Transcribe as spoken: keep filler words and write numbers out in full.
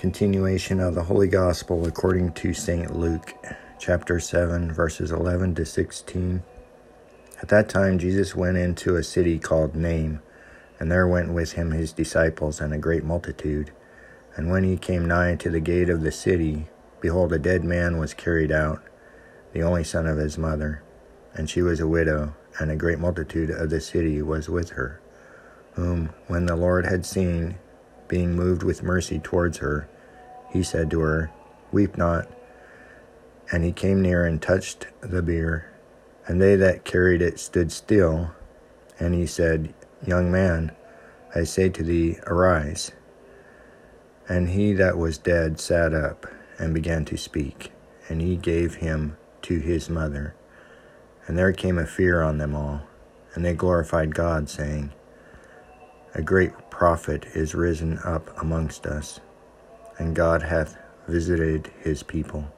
Continuation of the Holy Gospel according to Saint Luke, chapter seven, verses eleven to sixteen. At that time Jesus went into a city called Nain, and there went with him his disciples and a great multitude. And when he came nigh to the gate of the city, behold, a dead man was carried out, the only son of his mother, and she was a widow, and a great multitude of the city was with her, whom, when the Lord had seen, being moved with mercy towards her, he said to her, Weep not. And he came near and touched the bier, and they that carried it stood still. And he said, Young man, I say to thee, arise. And he that was dead sat up, and began to speak. And he gave him to his mother. And there came a fear on them all, and they glorified God, saying, A great prophet is risen up amongst us, and God hath visited his people.